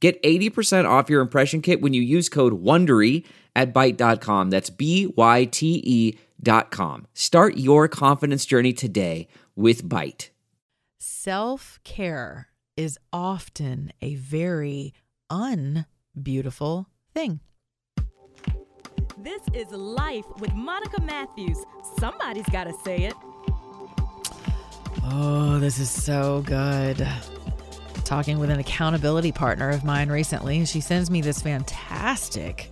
Get 80% off your impression kit when you use code WONDERY at Byte.com. That's BYTE.com. Start your confidence journey today with Byte. Self-care is often a very unbeautiful thing. This is Life with Monica Matthews. Somebody's got to say it. Oh, this is so good. Talking with an accountability partner of mine recently, and she sends me this fantastic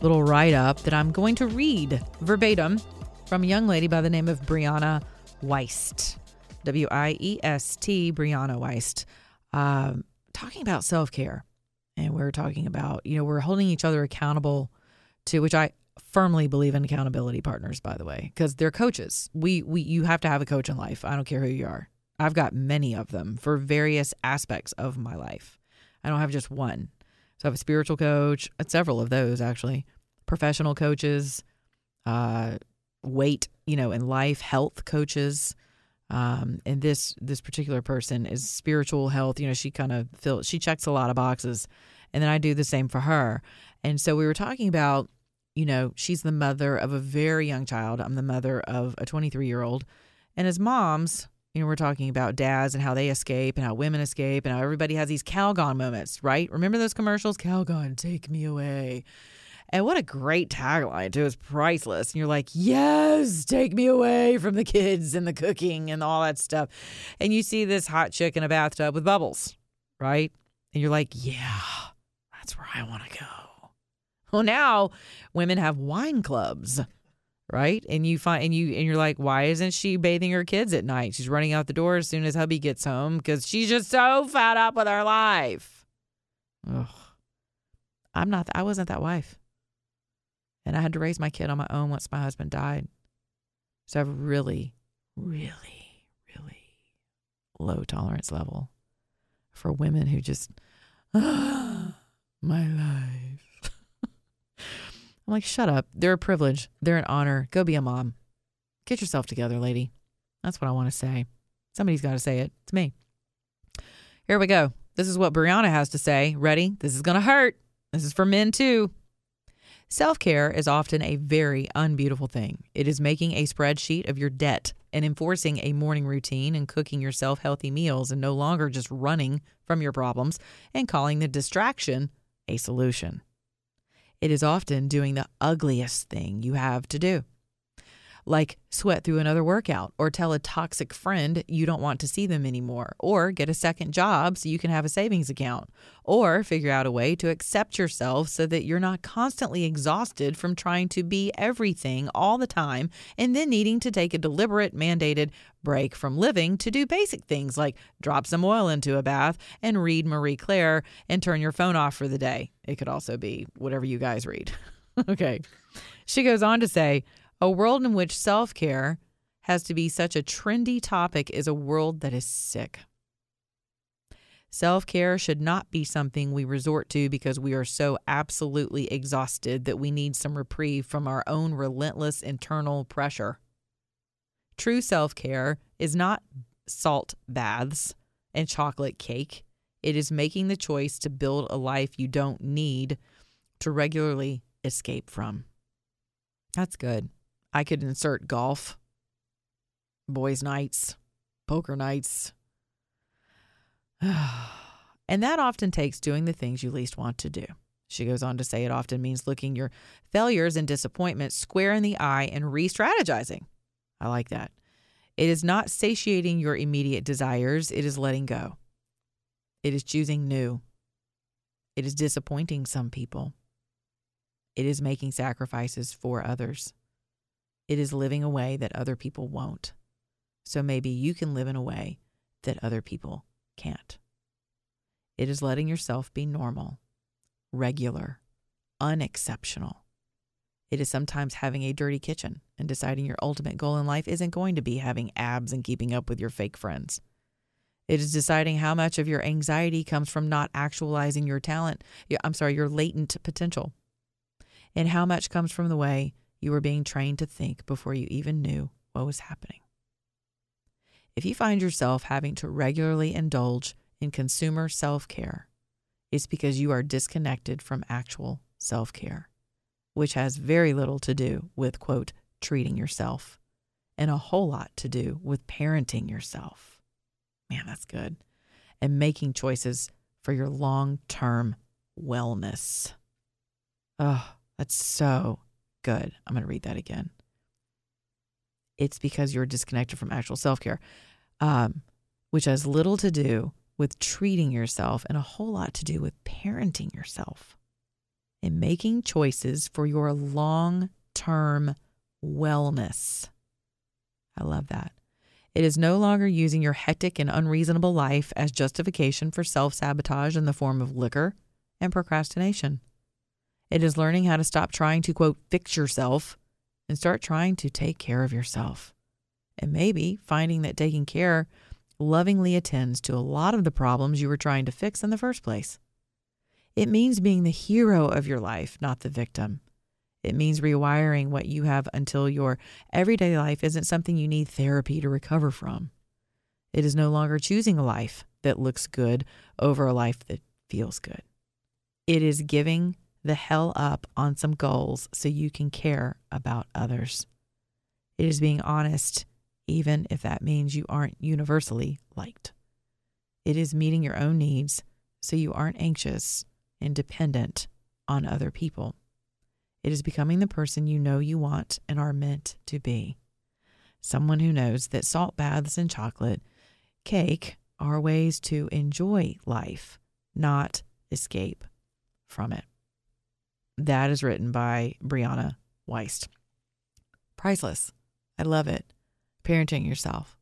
little write-up that I'm going to read verbatim from a young lady by the name of Brianna Wiest. W-I-E-S-T, Brianna Wiest, talking about self-care. And we're talking about, we're holding each other accountable to, which I firmly believe in accountability partners, by the way, because they're coaches. You have to have a coach in life. I don't care who you are. I've got many of them for various aspects of my life. I don't have just one. So I have a spiritual coach, several of those actually, professional coaches, weight, and life, health coaches. And this particular person is spiritual health. She checks a lot of boxes, and then I do the same for her. And so we were talking about, she's the mother of a very young child. I'm the mother of a 23-year-old, and as moms, we're talking about dads and how they escape and how women escape and how everybody has these Calgon moments, right? Remember those commercials? Calgon, take me away. And what a great tagline, too. It's priceless. And you're like, yes, take me away from the kids and the cooking and all that stuff. And you see this hot chick in a bathtub with bubbles, right? And you're like, yeah, that's where I want to go. Well, now women have wine clubs, right? And you're like, why isn't she bathing her kids at night? She's running out the door as soon as hubby gets home because she's just so fed up with her life. Ugh. I wasn't that wife. And I had to raise my kid on my own once my husband died. So I have a really, really, really low tolerance level for women who just, my life. I'm like, shut up. They're a privilege. They're an honor. Go be a mom. Get yourself together, lady. That's what I want to say. Somebody's got to say it. It's me. Here we go. This is what Brianna has to say. Ready? This is going to hurt. This is for men too. Self-care is often a very unbeautiful thing. It is making a spreadsheet of your debt and enforcing a morning routine and cooking yourself healthy meals and no longer just running from your problems and calling the distraction a solution. It is often doing the ugliest thing you have to do, like sweat through another workout or tell a toxic friend you don't want to see them anymore, or get a second job so you can have a savings account, or figure out a way to accept yourself so that you're not constantly exhausted from trying to be everything all the time and then needing to take a deliberate mandated break from living to do basic things like drop some oil into a bath and read Marie Claire and turn your phone off for the day. It could also be whatever you guys read. Okay. She goes on to say, a world in which self-care has to be such a trendy topic is a world that is sick. Self-care should not be something we resort to because we are so absolutely exhausted that we need some reprieve from our own relentless internal pressure. True self-care is not salt baths and chocolate cake. It is making the choice to build a life you don't need to regularly escape from. That's good. I could insert golf, boys' nights, poker nights. And that often takes doing the things you least want to do. She goes on to say it often means looking your failures and disappointments square in the eye and re-strategizing. I like that. It is not satiating your immediate desires. It is letting go. It is choosing new. It is disappointing some people. It is making sacrifices for others. It is living a way that other people won't. So maybe you can live in a way that other people can't. It is letting yourself be normal, regular, unexceptional. It is sometimes having a dirty kitchen and deciding your ultimate goal in life isn't going to be having abs and keeping up with your fake friends. It is deciding how much of your anxiety comes from not actualizing your your latent potential, and how much comes from the way you were being trained to think before you even knew what was happening. If you find yourself having to regularly indulge in consumer self-care, it's because you are disconnected from actual self-care, which has very little to do with, quote, treating yourself, and a whole lot to do with parenting yourself. Man, that's good. And making choices for your long-term wellness. Oh, that's so good. I'm going to read that again. It's because you're disconnected from actual self-care, which has little to do with treating yourself and a whole lot to do with parenting yourself and making choices for your long-term wellness. I love that. It is no longer using your hectic and unreasonable life as justification for self-sabotage in the form of liquor and procrastination. It is learning how to stop trying to, quote, fix yourself and start trying to take care of yourself. And maybe finding that taking care lovingly attends to a lot of the problems you were trying to fix in the first place. It means being the hero of your life, not the victim. It means rewiring what you have until your everyday life isn't something you need therapy to recover from. It is no longer choosing a life that looks good over a life that feels good. It is giving the hell up on some goals so you can care about others. It is being honest, even if that means you aren't universally liked. It is meeting your own needs so you aren't anxious and dependent on other people. It is becoming the person you know you want and are meant to be. Someone who knows that salt baths and chocolate cake are ways to enjoy life, not escape from it. That is written by Brianna Wiest. Priceless. I love it. Parenting yourself.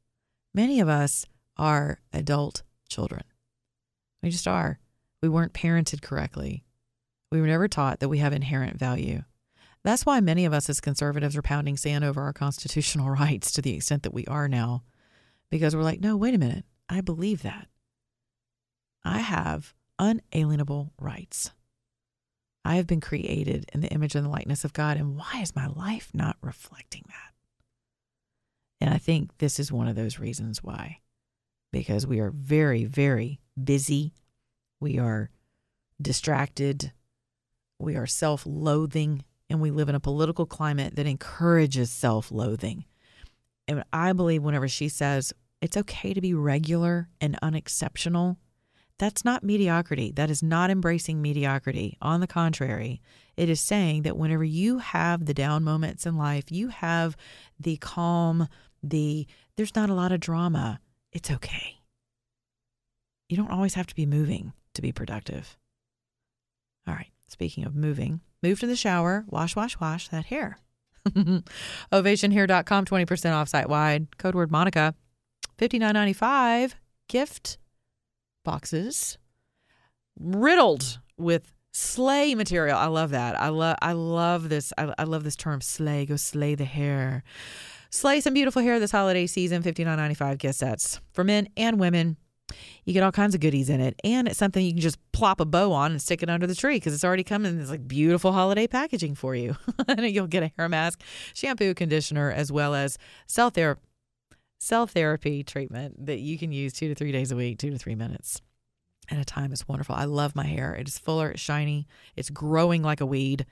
Many of us are adult children. We just are. We weren't parented correctly. We were never taught that we have inherent value. That's why many of us as conservatives are pounding sand over our constitutional rights to the extent that we are now, because we're like, no, wait a minute. I believe that. I have unalienable rights. I have been created in the image and the likeness of God, and why is my life not reflecting that? And I think this is one of those reasons why, because we are very, very busy. We are distracted. We are self-loathing, and we live in a political climate that encourages self-loathing. And I believe whenever she says it's okay to be regular and unexceptional, that's not mediocrity. That is not embracing mediocrity. On the contrary, it is saying that whenever you have the down moments in life, you have the calm, there's not a lot of drama. It's okay. You don't always have to be moving to be productive. All right. Speaking of moving, move to the shower, wash that hair. OvationHair.com, 20% off site wide. Code word Monica, $59.95 gift boxes riddled with slay material. I love that. I love this. I love this term slay. Go slay the hair. Slay some beautiful hair this holiday season. $59.95 gift sets for men and women. You get all kinds of goodies in it, and it's something you can just plop a bow on and stick it under the tree because it's already coming in this like beautiful holiday packaging for you. And you'll get a hair mask, shampoo, conditioner, as well as cell therapy treatment that you can use 2 to 3 days a week, 2 to 3 minutes at a time. It's wonderful. I love my hair. It is fuller, it's shiny, it's growing like a weed.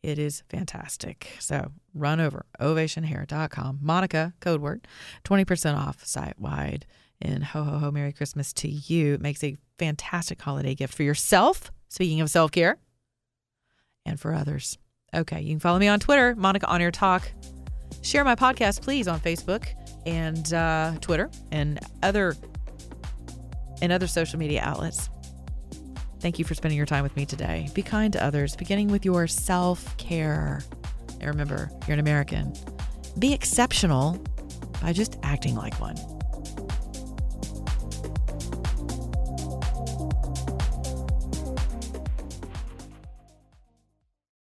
It is fantastic. So run over ovationhair.com. Monica, code word, 20% off site wide. And ho, ho, ho, Merry Christmas to you. It makes a fantastic holiday gift for yourself, speaking of self-care, and for others. Okay, you can follow me on Twitter, Monica On Air Talk. Share my podcast, please, on Facebook and Twitter and other social media outlets. Thank you for spending your time with me today. Be kind to others, beginning with your self-care. And remember, you're an American. Be exceptional by just acting like one.